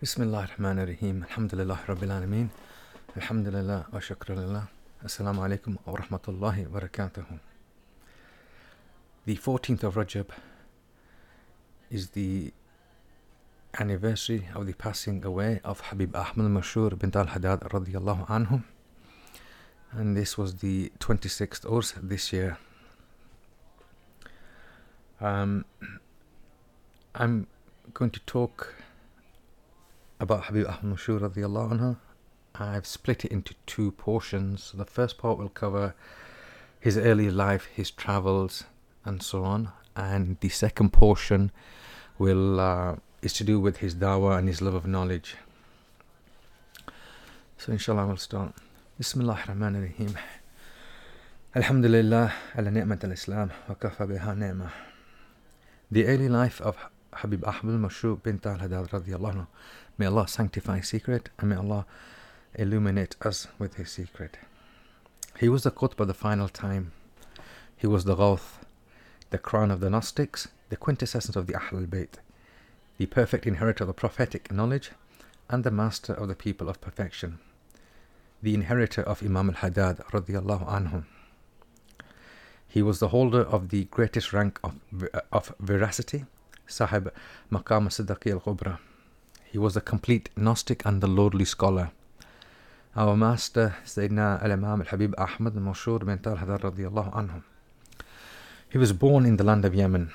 Bismillah ar-Rahman ar-Rahim. Alhamdulillah Rabbil Alameen. Alhamdulillah wa Shukrulillah. Assalamu alaikum wa rahmatullahi wa barakatuhu. The 14th of Rajab is the anniversary of the passing away of Habib Ahmad Mashhur bin Taha al-Haddad radiyallahu anhu, and this was the 26th Urs this year. I'm going to talk about Habib Ahmad Mashhur radiyallahu anhu. I've split it into two portions. The first part will cover his early life, his travels, and so on. And the second portion will is to do with his dawah and his love of knowledge. So inshallah we'll start. Bismillah ar-Rahman ar-Rahim. Alhamdulillah ala ni'mat al-Islam wa kafa biha ni'mah. The early life of Habib Ahmad Mashhur bin Taha al-Haddad radiyallahu anhu. May Allah sanctify his secret and may Allah illuminate us with his secret. He was the Qutb of the final time. He was the Ghawth, the crown of the Gnostics, the quintessence of the Ahl al-Bayt, the perfect inheritor of the prophetic knowledge, and the master of the people of perfection, the inheritor of Imam al-Haddad radiyallahu anhu. He was the holder of the greatest rank of veracity, Sahib Maqam Siddiqi al-Kubra. He was the complete Gnostic and the lordly scholar. Our master Sayyidina al-Imam al-Habib Ahmad Mashhur bin Taha al-Haddad radiyallahu anhu. He was born in the land of Yemen,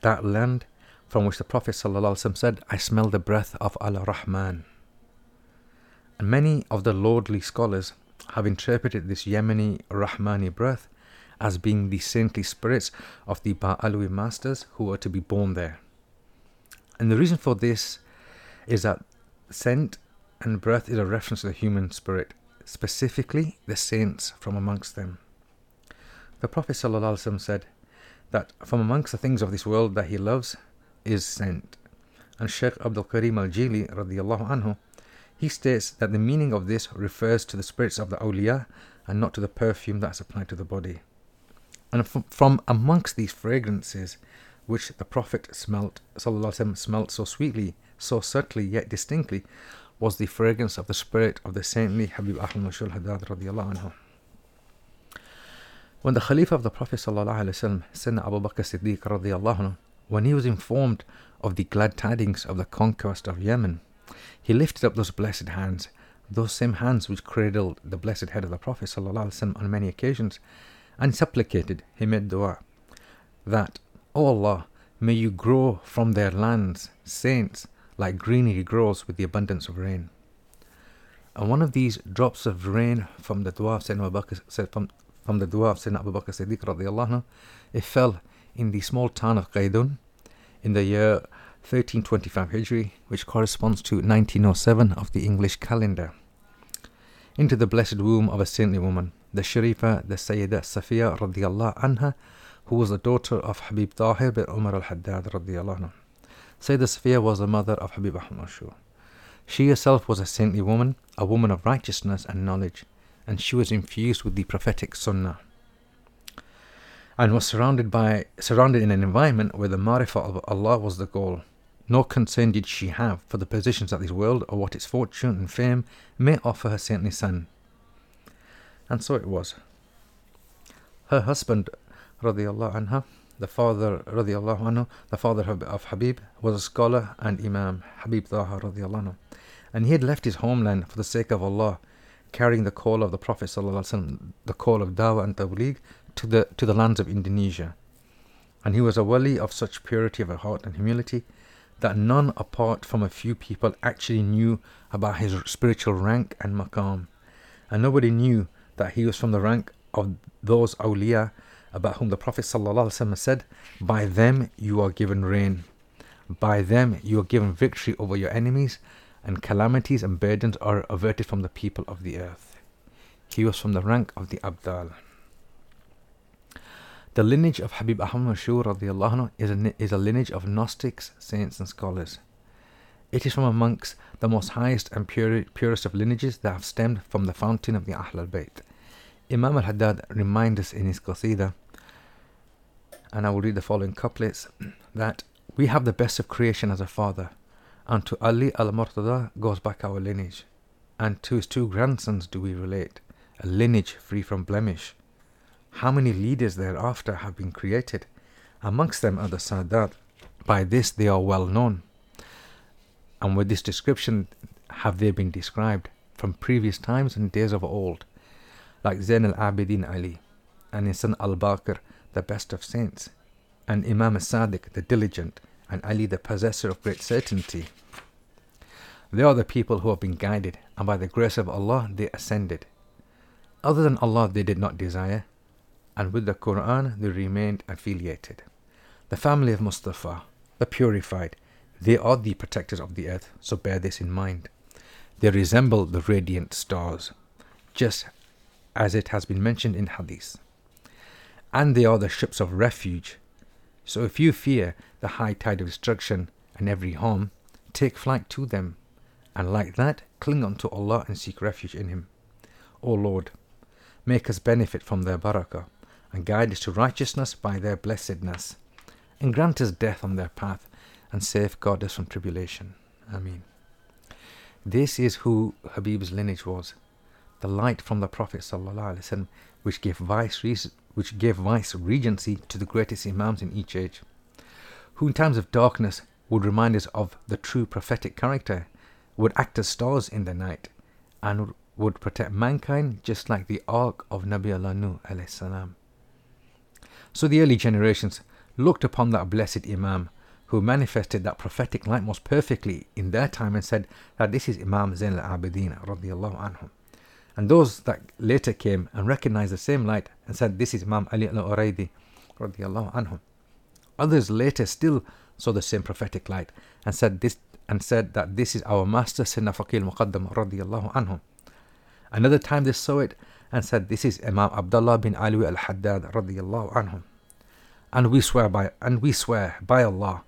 that land from which the Prophet ﷺ said, "I smell the breath of Ar-Rahman." And many of the lordly scholars have interpreted this Yemeni Rahmani breath as being the saintly spirits of the Ba'alawi masters who are to be born there. And the reason for this is that scent and breath is a reference to the human spirit, specifically the saints from amongst them. The Prophet ﷺ said that from amongst the things of this world that he loves is scent. And Sheikh Abdul al-Jili radiyallahu anhu, he states that the meaning of this refers to the spirits of the awliya and not to the perfume that's applied to the body. And from amongst these fragrances which the Prophet smelt so sweetly, so subtly yet distinctly, was the fragrance of the spirit of the saintly Habib Ahmad Mashhur al-Haddad radiyallahu anhu. When the Khalifa of the Prophet ﷺ, Sayyidina Abu Bakr Siddiq radiyallahu anhu, when he was informed of the glad tidings of the conquest of Yemen, he lifted up those blessed hands, those same hands which cradled the blessed head of the Prophet ﷺ on many occasions, and supplicated, he made dua, that, "O Allah, may you grow from their lands, saints, like greenery grows with the abundance of rain." And one of these drops of rain from the dua of Sayyidina Abu Bakr Siddiq radiyallahu anhu, it fell in the small town of Qaydun in the year 1325 Hijri, which corresponds to 1907 of the English calendar, into the blessed womb of a saintly woman, the Sharifa, the Sayyida Safia radiyallahu anha, who was the daughter of Habib Tahir bin Umar al-Haddad radiyallahu anhu. Sayyida Safia was the mother of Habib Ahmad Mashhur. She herself was a saintly woman, a woman of righteousness and knowledge, and she was infused with the prophetic sunnah, and was surrounded in an environment where the marifah of Allah was the goal. No concern did she have for the positions of this world or what its fortune and fame may offer her saintly son. And so it was. Her husband, radiyallahu anha, the father of Habib, was a scholar and Imam, Habib Daha radiyallahu anhu, and he had left his homeland for the sake of Allah, carrying the call of the Prophet ﷺ, the call of dawah and tabligh, to the lands of Indonesia. And he was a wali of such purity of heart and humility that none apart from a few people actually knew about his spiritual rank and maqam, and nobody knew that he was from the rank of those awliya about whom the Prophet ﷺ said, "By them you are given rain, by them you are given victory over your enemies, and calamities and burdens are averted from the people of the earth." He was from the rank of the Abdal. The lineage of Habib Ahmad Mashhur radiyallahu anhu is a lineage of Gnostics, saints and scholars. It is from amongst the most highest and purest of lineages that have stemmed from the fountain of the Ahl al-Bayt. Imam al-Haddad reminds us in his qasida, and I will read the following couplets, that we have the best of creation as a father, and to Ali al-Murtada goes back our lineage, and to his two grandsons do we relate, a lineage free from blemish. How many leaders thereafter have been created, amongst them are the Sadat. By this they are well known, and with this description have they been described from previous times and days of old, like Zayn al-Abidin Ali, and his son al-Baqir, the best of saints, and Imam Sadiq, the diligent, and Ali, the possessor of great certainty. They are the people who have been guided, and by the grace of Allah they ascended. Other than Allah they did not desire, and with the Quran they remained affiliated. The family of Mustafa, the purified, they are the protectors of the earth, so bear this in mind. They resemble the radiant stars, just as it has been mentioned in Hadith. And they are the ships of refuge. So if you fear the high tide of destruction and every harm, take flight to them, and like that, cling unto Allah and seek refuge in Him. O Lord, make us benefit from their barakah, and guide us to righteousness by their blessedness, and grant us death on their path, and safeguard us from tribulation. Ameen. This is who Habib's lineage was, the light from the Prophet ﷺ, which gave vice regency to the greatest Imams in each age, who in times of darkness would remind us of the true prophetic character, would act as stars in the night, and would protect mankind just like the ark of Nabi Allah Nuh a.s. So the early generations looked upon that blessed Imam who manifested that prophetic light most perfectly in their time and said that this is Imam Zayn al-Abidin radiyallahu anhum. And those that later came and recognized the same light and said, this is Imam Ali al-Uraidi radiyallahu anhum. Others later still saw the same prophetic light and said that this is our master Sayyidina Faqih al-Muqaddam radiyallahu anhum. Another time they saw it and said, this is Imam Abdullah bin Ali al-Haddad radiyallahu anhum. And we swear by Allah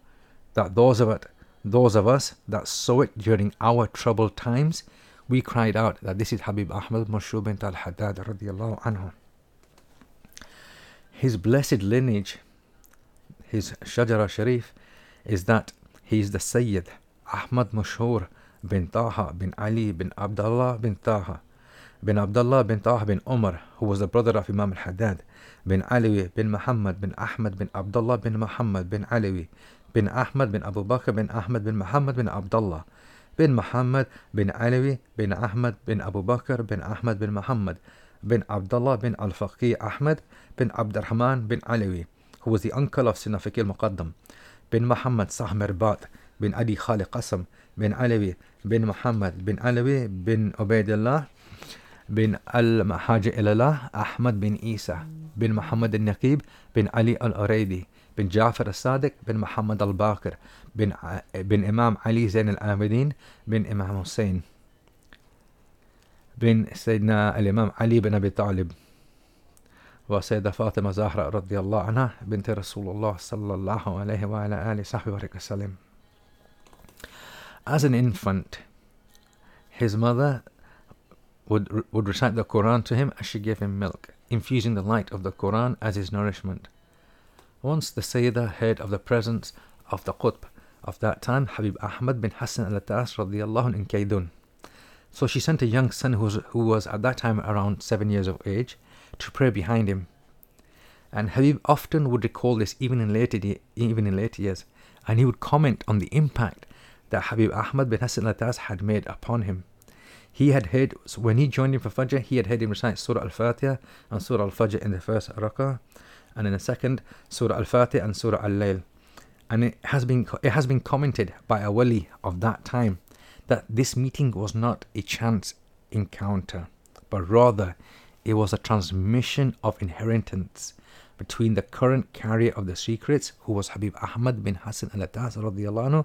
that those of us that saw it during our troubled times, we cried out that this is Habib Ahmad Mashhur bin Taha al-Haddad radiyallahu anhu. His blessed lineage, his Shajara Sharif, is that he is the Sayyid Ahmad Mashhur bin Taha bin Ali bin Abdallah bin Taha bin Abdullah bin Tahir bin Umar, who was the brother of Imam al-Haddad, bin Alawi bin Muhammad bin Ahmad bin Abdullah bin Muhammad bin Alawi bin Ahmad bin Abu Bakr bin Ahmad bin Muhammad bin Abdullah bin Muhammad bin Alawi bin Ahmad bin Abu Bakr bin Ahmad bin Muhammad bin Abdullah bin al-Faqih Ahmad bin Abdurrahman bin Alawi, who was the uncle of Sayyidina Faqih al-Muqaddam bin Muhammad Sahmir Bat bin Adi Khali Qasam bin Alawi bin Muhammad bin Alawi bin Ubaidullah bin al-Mahaji ilallah Ahmad bin Isa bin Muhammad al-Naqib bin Ali al-Uraidi bin Jafar al-Sadiq bin Muhammad al-Baqir bin Imam Ali Zayn al-Abidin bin Imam Hussein bin Sayyidina al-Imam Ali bin Abi Talib wa Sayyida Fatima Zahra radiyallahu anha binti Rasulullah sallallahu alayhi wa ala alihi sahbihi wa sallam. As an infant, his mother would recite the Quran to him as she gave him milk, infusing the light of the Quran as his nourishment. Once the Sayyidah heard of the presence of the Qutb of that time, Habib Ahmad bin Hasan al-Attas radiyallahu in Qaydun. So she sent a young son who was at that time around 7 years of age to pray behind him. And Habib often would recall this even in later years, and he would comment on the impact that Habib Ahmad bin Hasan al-Attas had made upon him. He had heard, when he joined him for Fajr, he had heard him recite Surah Al-Fatiha and Surah Al-Fajr in the first rak'ah, and in the second, Surah Al-Fatiha and Surah Al-Layl. And it has been commented by a Wali of that time that this meeting was not a chance encounter, but rather it was a transmission of inheritance between the current carrier of the secrets, who was Habib Ahmad bin Hasan al-Attas radiyallahu anhu,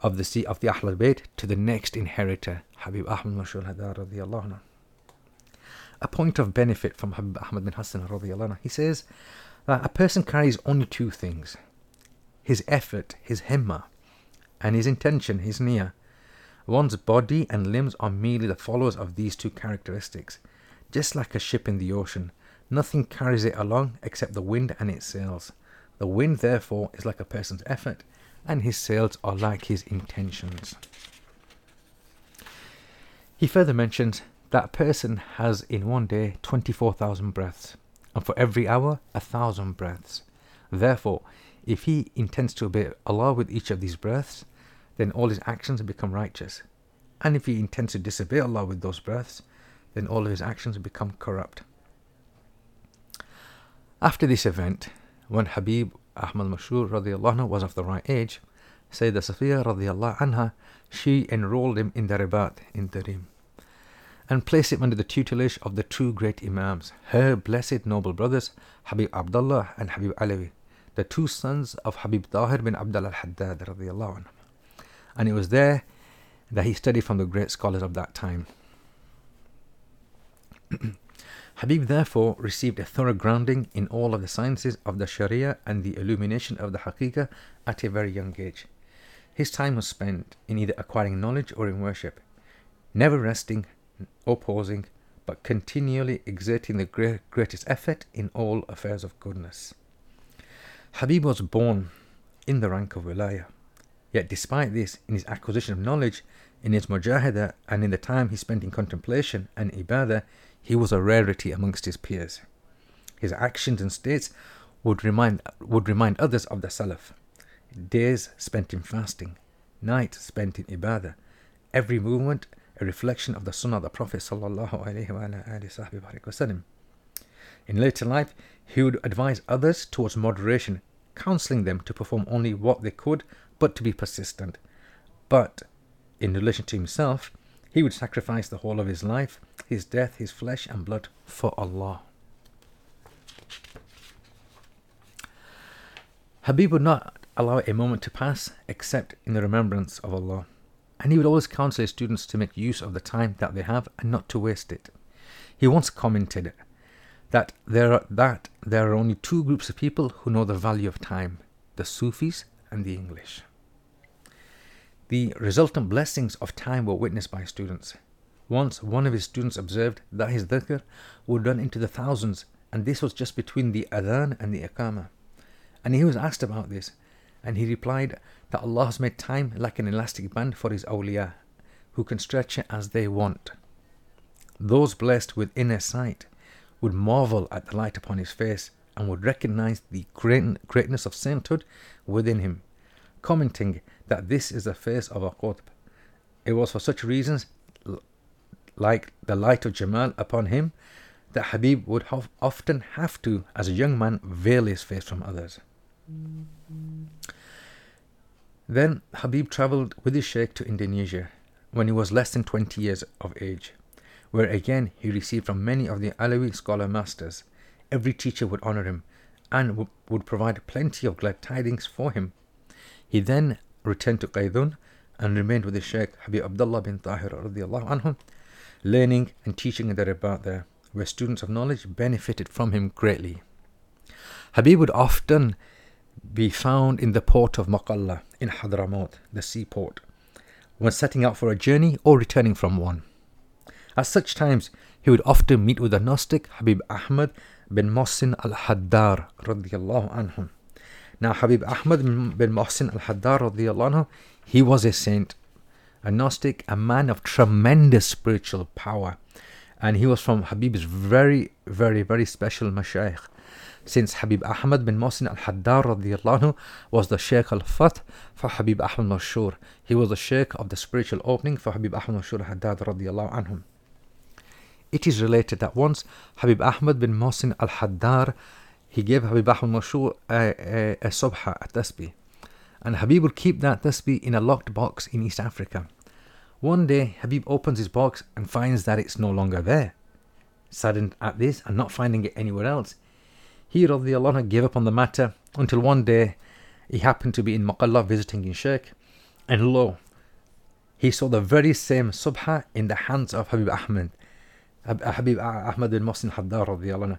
of the Ahl al-Bayt, to the next inheritor, Habib Ahmad Mashhur al-Haddad radiyallahu anhu. A point of benefit from Habib Ahmad bin Hasan radiyallahu anhu, he says that a person carries only two things: his effort, his himmah, and his intention, his niyyah. One's body and limbs are merely the followers of these two characteristics. Just like a ship in the ocean, nothing carries it along except the wind and its sails. The wind, therefore, is like a person's effort, and his sales are like his intentions. He further mentions that person has in one day 24,000 breaths, and for every hour 1,000 breaths. Therefore, if he intends to obey Allah with each of these breaths, then all his actions become righteous. And if he intends to disobey Allah with those breaths, then all of his actions become corrupt. After this event, when Habib Ahmad Mashhur radiyallahu anhu was of the right age, Sayyida Safia radiyallahu anha, she enrolled him in the ribat, in Tarim, and placed him under the tutelage of the two great imams, her blessed noble brothers Habib Abdullah and Habib Ali, the two sons of Habib Tahir bin Umar al-Haddad radiyallahu anhu. And it was there that he studied from the great scholars of that time. Habib therefore received a thorough grounding in all of the sciences of the Sharia and the illumination of the Haqiqah at a very young age. His time was spent in either acquiring knowledge or in worship, never resting or pausing, but continually exerting the greatest effort in all affairs of goodness. Habib was born in the rank of Wilayah. Yet despite this, in his acquisition of knowledge, in his mujahada, and in the time he spent in contemplation and ibadah, he was a rarity amongst his peers. His actions and states would remind others of the Salaf. Days spent in fasting, nights spent in ibadah, every movement a reflection of the sunnah of the Prophet ﷺ. In later life, he would advise others towards moderation, counselling them to perform only what they could, but to be persistent. But in relation to himself, he would sacrifice the whole of his life, his death, his flesh and blood for Allah. Habib would not allow a moment to pass except in the remembrance of Allah, and he would always counsel his students to make use of the time that they have and not to waste it. He once commented that there are only two groups of people who know the value of time, the Sufis and the English. The resultant blessings of time were witnessed by students. Once one of his students observed that his dhikr would run into the thousands, and this was just between the adhan and the iqamah. And he was asked about this, and he replied that Allah has made time like an elastic band for his awliya, who can stretch it as they want. Those blessed with inner sight would marvel at the light upon his face and would recognize the greatness of sainthood within him, commenting that this is the face of a Qutb. It was for such reasons, like the light of Jamal upon him, that Habib would often have to, as a young man, veil his face from others. Then Habib travelled with his sheikh to Indonesia when he was less than 20 years of age, where again he received from many of the Alawi scholar masters. Every teacher would honour him and would provide plenty of glad tidings for him. He then returned to Qaydun and remained with his sheikh Habib Abdullah bin Tahir radiyallahu anhu, learning and teaching in the ribat there, where students of knowledge benefited from him greatly. Habib would often be found in the port of Makkah in Hadramaut, the seaport, when setting out for a journey or returning from one. At such times, he would often meet with the Gnostic Habib Ahmad bin Muhsin al-Haddar radiyallahu anhu. Now Habib Ahmad bin Muhsin al-Haddar radiyallahu anhu, he was a saint, a Gnostic, a man of tremendous spiritual power, and he was from Habib's very, very, very special mashaykh, since Habib Ahmad bin Muhsin al-Haddar radiyallahu anhu was the Sheikh al-Fath for Habib Ahmad Mashhur. He was the Sheikh of the spiritual opening for Habib Ahmad Mashhur al-Haddad radiyallahu anhu. It is related that once Habib Ahmad bin Muhsin al-Haddar, he gave Habib Ahmad Mashhur a subha, a tasbih, and Habib would keep that tasbih in a locked box in East Africa. One day Habib opens his box and finds that it's no longer there. Saddened at this and not finding it anywhere else, he radiyallahu anhu gave up on the matter, until one day he happened to be in Makkah visiting his sheikh, and lo, he saw the very same subha in the hands of Habib Ahmad bin Muhsin al-Haddar radiyallahu anhu.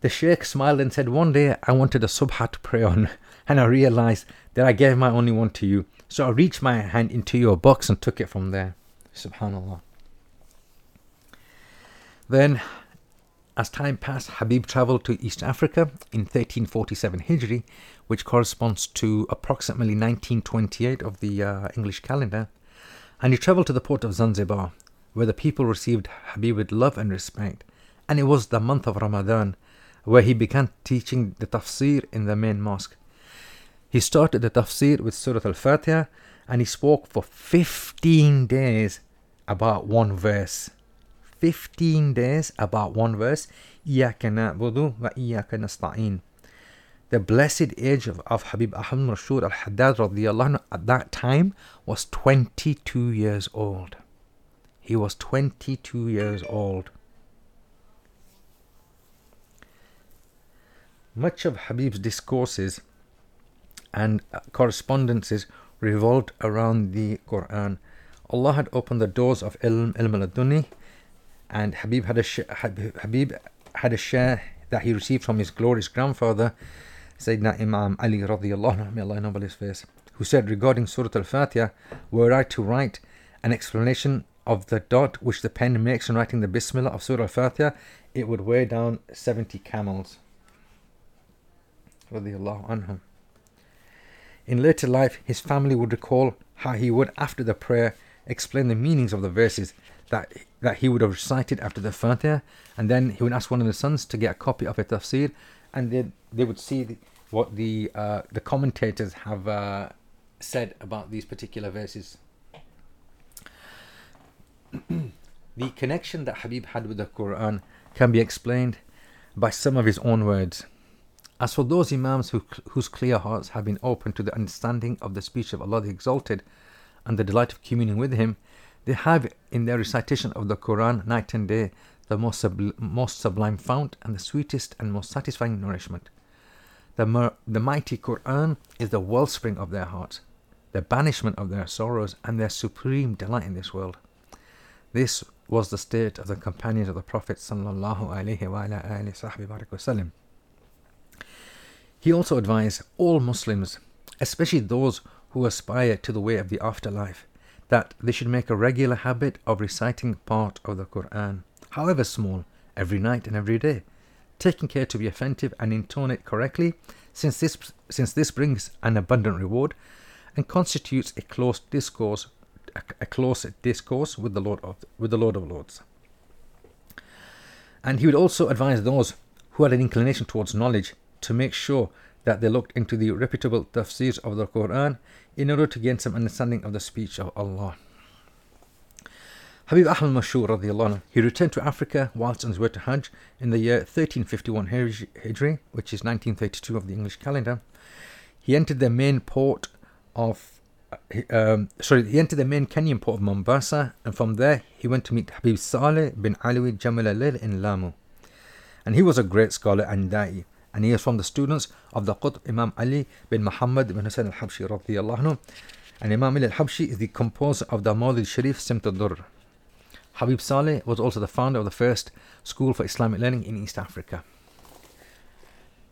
The sheikh smiled and said, "One day I wanted a subha to pray on, and I realized that I gave my only one to you. So I reached my hand into your box and took it from there." Subhanallah. Then As time passed, Habib travelled to East Africa in 1347 Hijri, which corresponds to approximately 1928 of the English calendar, and he travelled to the port of Zanzibar, where the people received Habib with love and respect, and it was the month of Ramadan, where he began teaching the tafsir in the main mosque. He started the tafsir with Surah Al-Fatiha, and he spoke for 15 days about one verse. 15 days about one verse. Iyaka na'budu wa iyaka nasta'in. The blessed age of Habib Ahmad Mashhur al-Haddad radiyallahu anhu at that time was 22 years old. He was 22 years old. Much of Habib's discourses and correspondences revolved around the Quran. Allah had opened the doors of ilm al-dunya, and Habib had a share that he received from his glorious grandfather, Sayyidina Imam Ali radiyallahu anhu, may Allah ennoble his face, who said regarding Surah Al-Fatiha, "Were I to write an explanation of the dot which the pen makes in writing the Bismillah of Surah Al-Fatiha, it would weigh down 70 camels." Radiyallahu anhu. In later life, his family would recall how he would, after the prayer, explain the meanings of the verses that he would have recited after the Fatiha, and then he would ask one of the sons to get a copy of a tafsir, and they would see what the commentators have said about these particular verses. The connection that Habib had with the Quran can be explained by some of his own words. As for those Imams whose clear hearts have been open to the understanding of the speech of Allah the Exalted and the delight of communing with Him, they have in their recitation of the Quran night and day the most sublime fount and the sweetest and most satisfying nourishment. The mighty Quran is the wellspring of their hearts, the banishment of their sorrows, and their supreme delight in this world. This was the state of the companions of the Prophet ﷺ. He also advised all Muslims, especially those who aspire to the way of the afterlife, that they should make a regular habit of reciting part of the Quran, however small, every night and every day, taking care to be attentive and intonate correctly, since this brings an abundant reward and constitutes a close discourse with the Lord of Lords. And he would also advise those who had an inclination towards knowledge to make sure that they looked into the reputable tafsirs of the Quran in order to gain some understanding of the speech of Allah. Habib Ahmad Mashhur radiyallahu anhu, he returned to Africa whilst on his way to Hajj in the year 1351 Hijri, which is 1932 of the English calendar. He entered the main Kenyan port of Mombasa, and from there he went to meet Habib Saleh bin Alawi Jamalalil in Lamu. And he was a great scholar and da'i, and he is from the students of the Qutb Imam Ali bin Muhammad bin Husayn al-Habshi radiyallahu anhu. And Imam Ali al-Habshi is the composer of the Mawlid Sharif Simt al-Durr. Habib Saleh was also the founder of the first school for Islamic learning in East Africa.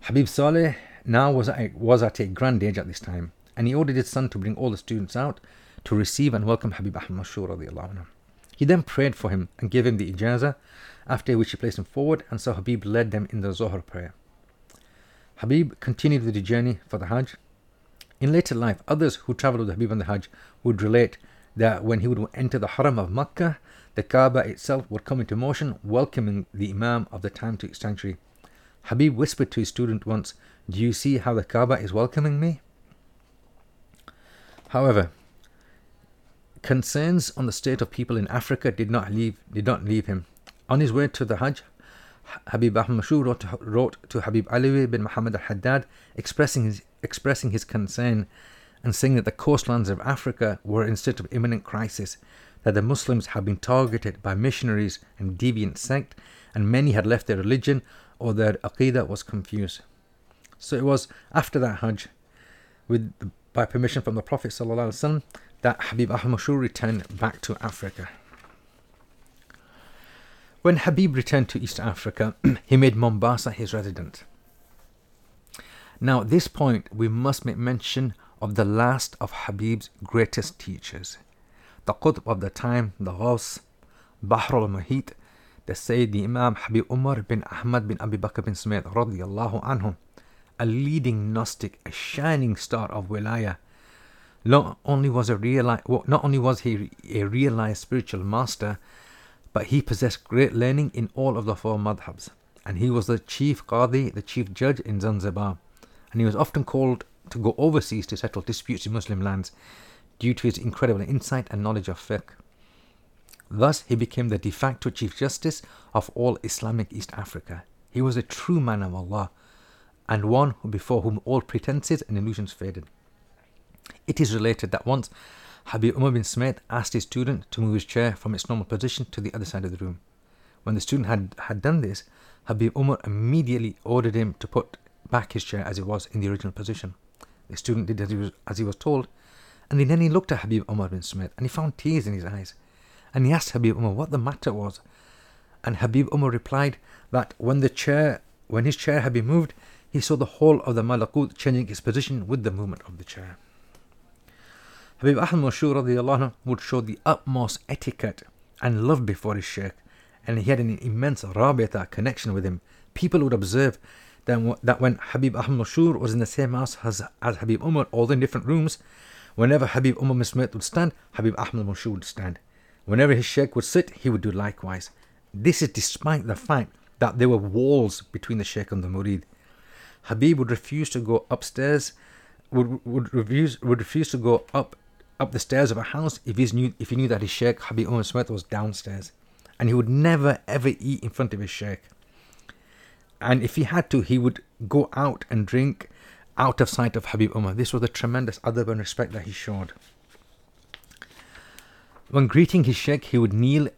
Habib Saleh now was at a grand age at this time, and he ordered his son to bring all the students out to receive and welcome Habib Ahmad Mashhur radiyallahu anhu. He then prayed for him and gave him the ijazah, after which he placed him forward, and so Habib led them in the Zohar prayer. Habib continued with the journey for the Hajj. In later life, others who travelled with Habib on the Hajj would relate that when he would enter the Haram of Makkah, the Kaaba itself would come into motion, welcoming the Imam of the time to its sanctuary. Habib whispered to his student once, "Do you see how the Kaaba is welcoming me?" However, concerns on the state of people in Africa did not leave him. On his way to the Hajj, Habib Ahmad Mashhur wrote to Habib Alawi bin Muhammad al-Haddad expressing his concern and saying that the coastlands of Africa were in state of imminent crisis, that the Muslims had been targeted by missionaries and deviant sect, and many had left their religion or their aqidah was confused. So it was after that Hajj, by permission from the Prophet ﷺ, that Habib Ahmad Mashhur returned back to Africa. When Habib returned to East Africa, he made Mombasa his residence. Now at this point, we must make mention of the last of Habib's greatest teachers, the Qutb of the time, the Ghawth, Bahr al-Muhit, the Sayyid Imam Habib Umar bin Ahmad bin Abi Bakr bin Sumait radiyallahu anhum, a leading Gnostic, a shining star of Wilaya. Not only was he a realized spiritual master, but he possessed great learning in all of the four madhabs. And he was the chief qadi, the chief judge in Zanzibar. And he was often called to go overseas to settle disputes in Muslim lands due to his incredible insight and knowledge of fiqh. Thus, he became the de facto chief justice of all Islamic East Africa. He was a true man of Allah, and one before whom all pretenses and illusions faded. It is related that once Habib Umar bin Sumait asked his student to move his chair from its normal position to the other side of the room. When the student had done this, Habib Umar immediately ordered him to put back his chair as it was in the original position. The student did as he was told, and then he looked at Habib Umar bin Sumait and he found tears in his eyes. And he asked Habib Umar what the matter was. And Habib Umar replied that when his chair had been moved, he saw the whole of the Malakut changing its position with the movement of the chair. Habib Ahmad Mashhur radiyallahu anhu would show the utmost etiquette and love before his sheikh, and he had an immense rabita connection with him. People would observe that when Habib Ahmad Mashhur was in the same house as Habib Umar, although in different rooms, whenever Habib Umar bin Sumait would stand, Habib Ahmad Mashhur would stand. Whenever his sheikh would sit, he would do likewise. This is despite the fact that there were walls between the sheikh and the murid. Habib would refuse to go upstairs, would refuse to go up the stairs of a house if he knew that his sheikh Habib Umar bin Sumait was downstairs, and he would never ever eat in front of his sheikh. And if he had to, he would go out and drink out of sight of Habib Umar. This was the tremendous adab and respect that he showed. When greeting his sheikh, he would kneel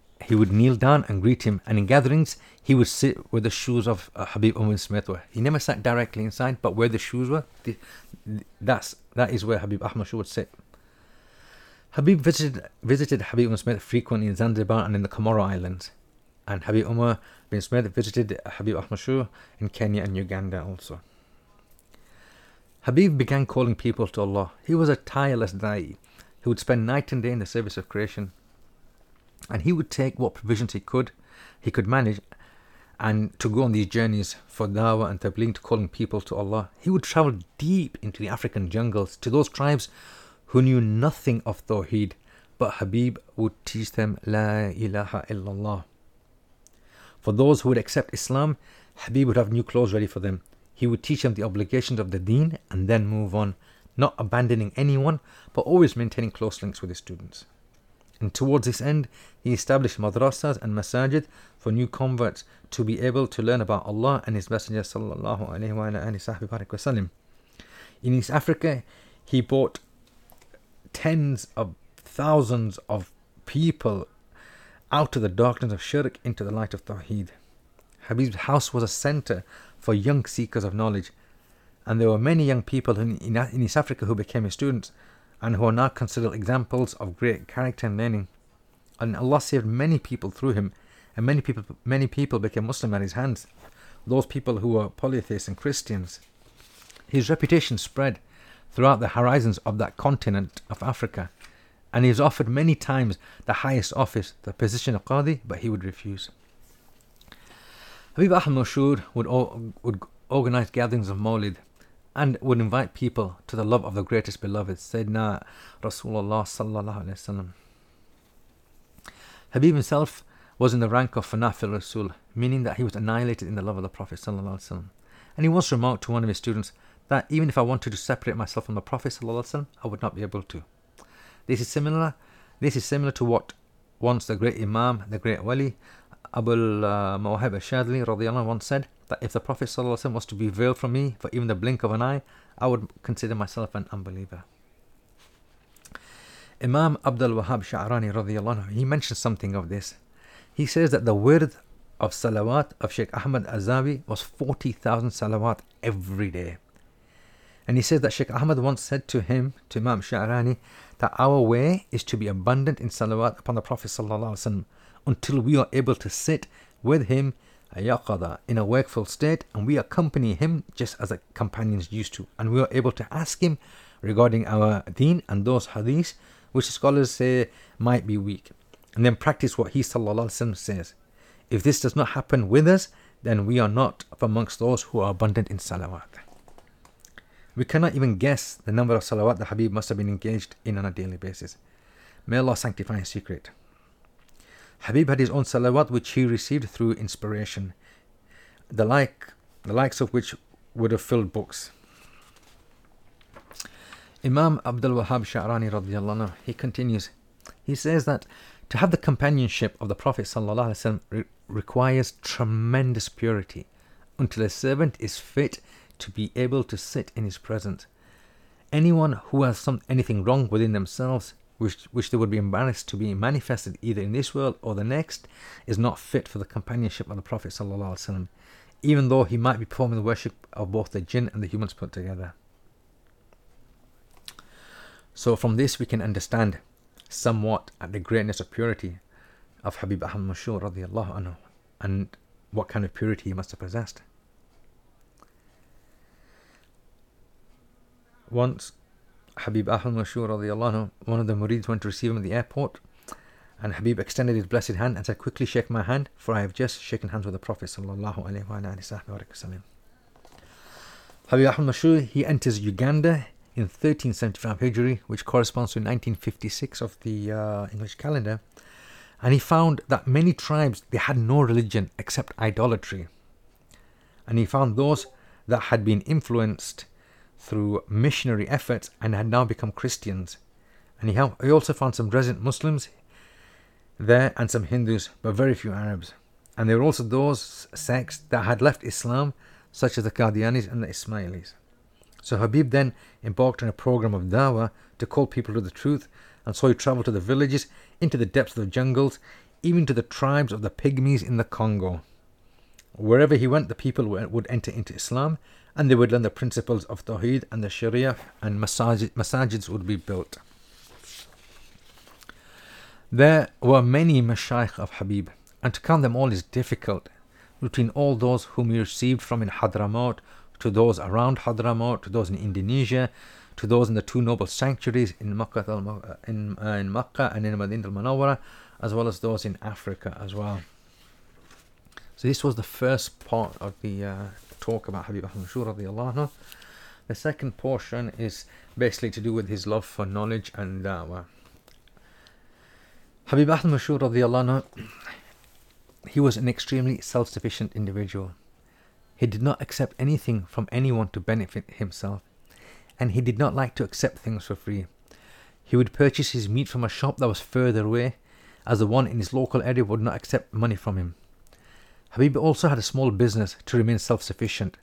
down and greet him, and in gatherings he would sit where the shoes of Habib Umar bin Sumait were. He never sat directly inside, but where the shoes were, that is where Habib Ahmad would sit. Habib visited Habib Umar bin Sumait frequently in Zanzibar and in the Comoro Islands. And Habib Umar bin Sumait visited Habib Ahmad Mashhur in Kenya and Uganda also. Habib began calling people to Allah. He was a tireless da'i. He would spend night and day in the service of creation. And he would take what provisions he could manage and to go on these journeys for da'wah and tabligh, to calling people to Allah. He would travel deep into the African jungles to those tribes who knew nothing of Tawheed, but Habib would teach them La ilaha illallah. For those who would accept Islam, Habib would have new clothes ready for them. He would teach them the obligations of the deen and then move on, not abandoning anyone, but always maintaining close links with his students. And towards this end, he established madrasas and masajid for new converts to be able to learn about Allah and His Messenger sallallahu alaihi wa alihi wa sallam. In East Africa, he brought tens of thousands of people out of the darkness of shirk into the light of Tawheed. Habib's house was a center for young seekers of knowledge, and there were many young people in East Africa who became his students and who are now considered examples of great character and learning. And Allah saved many people through him, and many people became Muslim at his hands, those people who were polytheists and Christians. His reputation spread throughout the horizons of that continent of Africa, and he was offered many times the highest office, the position of Qadi, but he would refuse. Habib Ahmad Mashhur would organize gatherings of Mawlid and would invite people to the love of the greatest beloved, Sayyidina Rasulullah sallallahu alaihi wasallam. Habib himself was in the rank of Fanafil Rasul, meaning that he was annihilated in the love of the Prophet sallallahu alaihi wasallam. And he once remarked to one of his students that even if I wanted to separate myself from the Prophet ﷺ, I would not be able to. This is similar to what once the great Imam, the great Wali, Abul Mawahib al-Shadli radiyallahu anhu once said that if the Prophet ﷺ was to be veiled from me for even the blink of an eye, I would consider myself an unbeliever. Imam Abdul Wahab Sha'rani radiyallahu anhu, he mentions something of this. He says that the wird of salawat of Sheikh Ahmad Azawi was 40,000 salawat every day. And he says that Sheikh Ahmad once said to him, to Imam Sha'rani, that our way is to be abundant in salawat upon the Prophet ﷺ until we are able to sit with him yaqada, in a wakeful state, and we accompany him just as the companions used to, and we are able to ask him regarding our deen and those hadiths which scholars say might be weak, and then practice what he ﷺ says. If this does not happen with us, then we are not amongst those who are abundant in salawat. We cannot even guess the number of salawat the Habib must have been engaged in on a daily basis. May Allah sanctify his secret. Habib had his own salawat which he received through inspiration, the likes of which would have filled books. Imam Abdul Wahhab Sha'rani radiyallahu anhu, he continues, he says that to have the companionship of the Prophet sallallahu alaihi wasallam requires tremendous purity until a servant is fit to be able to sit in his presence. Anyone who has anything wrong within themselves, which they would be embarrassed to be manifested either in this world or the next, is not fit for the companionship of the Prophet ﷺ, even though he might be performing the worship of both the jinn and the humans put together. So from this we can understand somewhat at the greatness of purity of Habib Ahmad Mashhur radiyallahu anhu, and what kind of purity he must have possessed. Once Habib Ahmad Mashhur radiyallahu anhu, one of the murids went to receive him at the airport, and Habib extended his blessed hand and said, "Quickly shake my hand, for I have just shaken hands with the Prophet sallallahu alaihi wasallam." Habib Ahmad Mashhur, he enters Uganda in 1375 Hijri, which corresponds to 1956 of the English calendar, and he found that many tribes, they had no religion except idolatry, and he found those that had been influenced through missionary efforts and had now become Christians, and he also found some resident Muslims there and some Hindus, but very few Arabs, and there were also those sects that had left Islam, such as the Qadianis and the Ismailis. So Habib then embarked on a program of dawah to call people to the truth, and so he travelled to the villages, into the depths of the jungles, even to the tribes of the pygmies in the Congo. Wherever he went, the people would enter into Islam, and they would learn the principles of Tawheed and the Sharia, and masajids would be built. There were many mashaykh of Habib, and to count them all is difficult, between all those whom he received from in Hadramaut, to those around Hadramaut, to those in Indonesia, to those in the two noble sanctuaries in Makkah and in Madinah al-Munawwara, as well as those in Africa as well. So this was the first part of the talk about Habib Ahmad Mashhur radiyallahu anhu. The second portion is basically to do with his love for knowledge and da'wah. Habib Ahmad Mashhur radiyallahu anhu, he was an extremely self-sufficient individual. He did not accept anything from anyone to benefit himself, and he did not like to accept things for free. He would purchase his meat from a shop that was further away, as the one in his local area would not accept money from him. Habib also had a small business to remain self-sufficient,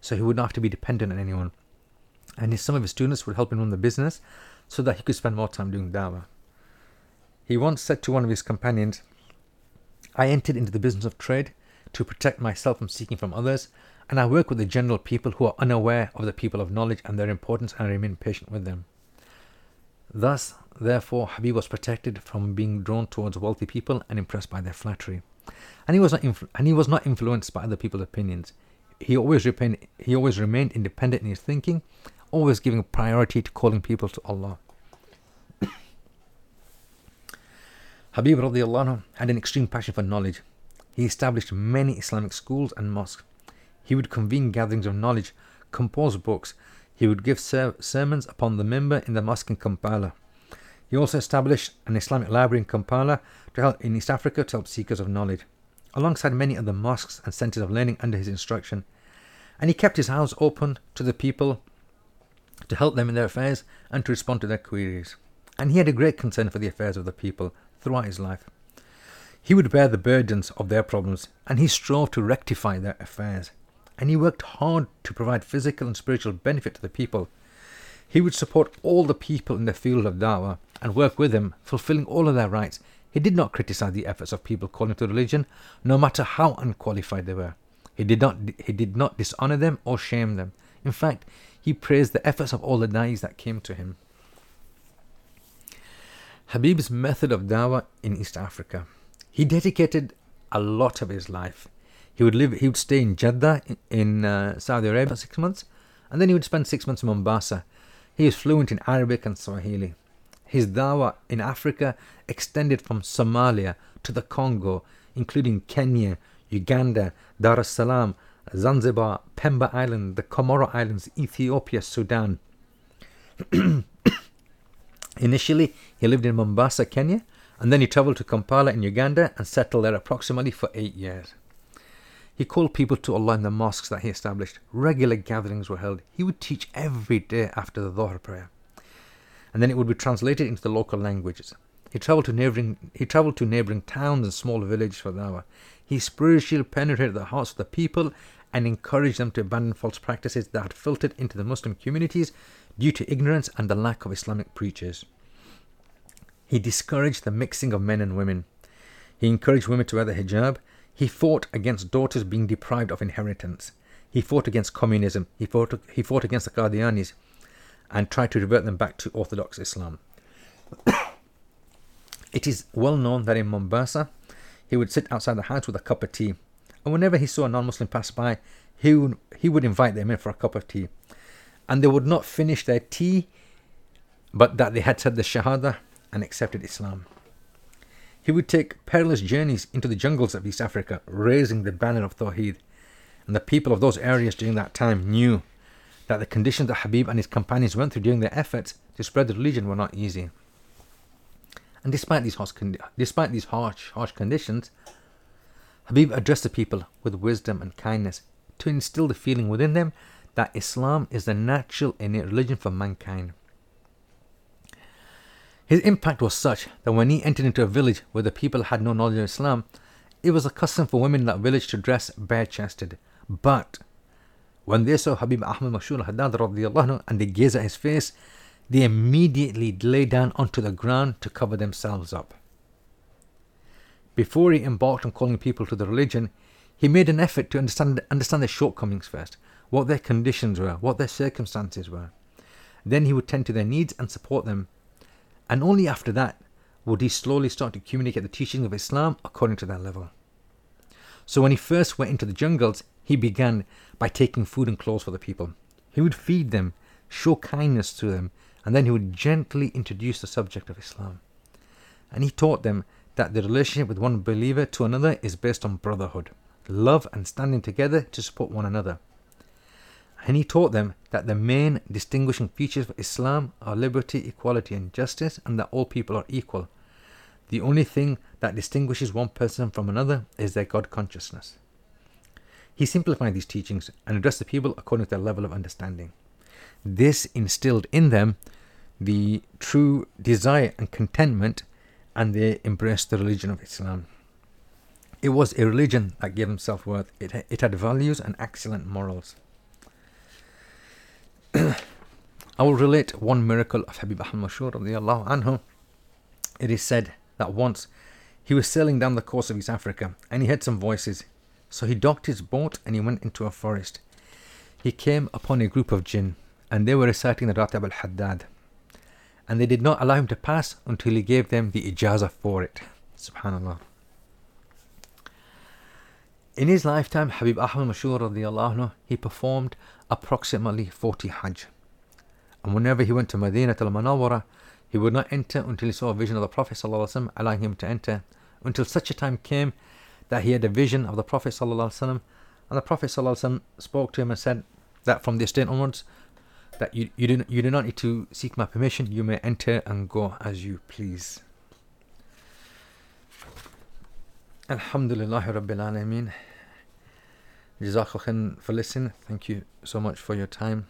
so he would not have to be dependent on anyone, and some of his students would help him run the business so that he could spend more time doing dawah. He once said to one of his companions, "I entered into the business of trade to protect myself from seeking from others, and I work with the general people who are unaware of the people of knowledge and their importance, and I remain patient with them." Thus, therefore, Habib was protected from being drawn towards wealthy people and impressed by their flattery, and he was not influenced by other people's opinions. He always remained independent in his thinking, always giving priority to calling people to Allah. Habib radiyallahu anhu had an extreme passion for knowledge. He established many Islamic schools and mosques. He would convene gatherings of knowledge, compose books. He would give sermons upon the minbar in the mosque in Kampala. He also established an Islamic library in Kampala in East Africa to help seekers of knowledge, alongside many other mosques and centres of learning under his instruction. And he kept his house open to the people to help them in their affairs and to respond to their queries. And he had a great concern for the affairs of the people throughout his life. He would bear the burdens of their problems, and he strove to rectify their affairs, and he worked hard to provide physical and spiritual benefit to the people. He would support all the people in the field of da'wah and work with them, fulfilling all of their rights. He did not criticize the efforts of people calling to religion, no matter how unqualified they were. He did not dishonor them or shame them. In fact, he praised the efforts of all the da'is that came to him. Habib's method of da'wah in East Africa. He dedicated a lot of his life. He would stay in Jeddah in Saudi Arabia for 6 months, and then he would spend 6 months in Mombasa. He was fluent in Arabic and Swahili. His dawah in Africa extended from Somalia to the Congo. including Kenya, Uganda, Dar es Salaam, Zanzibar, Pemba Island, the Comoro Islands, Ethiopia, Sudan. Initially, he lived in Mombasa, Kenya, and then he travelled to Kampala in Uganda and settled there approximately for 8 years. He called people to Allah in the mosques that he established. Regular gatherings were held. He would teach every day after the Dhuhr prayer, and then it would be translated into the local languages. He travelled to neighbouring towns and small villages for dawah. He spiritually penetrated the hearts of the people and encouraged them to abandon false practices that had filtered into the Muslim communities due to ignorance and the lack of Islamic preachers. He discouraged the mixing of men and women. He encouraged women to wear the hijab. He fought against daughters being deprived of inheritance. He fought against communism. He fought against the Qadianis and tried to revert them back to Orthodox Islam. It is well known that in Mombasa, he would sit outside the house with a cup of tea, and whenever he saw a non-Muslim pass by, he would invite them in for a cup of tea, and they would not finish their tea, but that they had said the Shahada and accepted Islam. He would take perilous journeys into the jungles of East Africa, raising the banner of Tawheed, and the people of those areas during that time knew that the conditions that Habib and his companions went through during their efforts to spread the religion were not easy. And despite these harsh conditions, Habib addressed the people with wisdom and kindness to instill the feeling within them that Islam is the natural innate religion for mankind. His impact was such that when he entered into a village where the people had no knowledge of Islam, it was a custom for women in that village to dress bare-chested. But when they saw Habib Ahmad Mashhur bin Taha al-Haddad and they gazed at his face, they immediately lay down onto the ground to cover themselves up. Before he embarked on calling people to the religion, he made an effort to understand their shortcomings first, what their conditions were, what their circumstances were. Then he would tend to their needs and support them. And only after that would he slowly start to communicate the teaching of Islam according to their level. So when he first went into the jungles, he began by taking food and clothes for the people. He would feed them, show kindness to them, and then he would gently introduce the subject of Islam. And he taught them that the relationship with one believer to another is based on brotherhood, love and standing together to support one another. And he taught them that the main distinguishing features of Islam are liberty, equality and justice, and that all people are equal. The only thing that distinguishes one person from another is their God consciousness. He simplified these teachings and addressed the people according to their level of understanding. This instilled in them the true desire and contentment, and they embraced the religion of Islam. It was a religion that gave them self-worth. It had values and excellent morals. I will relate one miracle of Habib Ahmad Mashhur radiyallahu anhu. It is said that once he was sailing down the coast of East Africa and he heard some voices. So he docked his boat and he went into a forest. He came upon a group of jinn, and they were reciting the Ratab al-Haddad, and they did not allow him to pass until he gave them the ijazah for it. Subhanallah. In his lifetime, Habib Ahmad Mashhur radiyallahu anhu, he performed approximately 40 Hajj, and whenever he went to Madinat al-Munawwara, he would not enter until he saw a vision of the Prophet sallallahu alaihi wasallam allowing him to enter, until such a time came that he had a vision of the Prophet sallallahu alaihi wasallam, and the Prophet sallallahu alaihi wasallam spoke to him and said that from this day onwards, that you do not need to seek my permission, you may enter and go as you please. Alhamdulillah Rabbil Alameen. Jazakallah khairan for listening. Thank you so much for your time.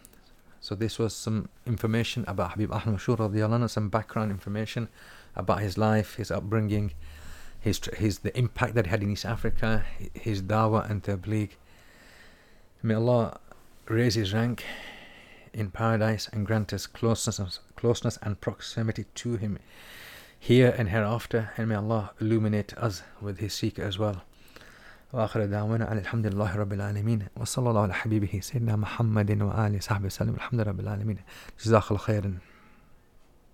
So this was some information about Habib Ahmad Mashhur radiyallahu anhu, some background information about his life, his upbringing, the impact that he had in East Africa, his dawah and tabligh. May Allah raise his rank in paradise and grant us closeness and proximity to him here and hereafter, and may Allah illuminate us with his seeker as well. وآخر دعوانا أن الحمد لله رب العالمين وصلى الله على حبيبه سيدنا محمد وآله وصحبه وسلم الحمد لله رب العالمين جزاك الله خيرا.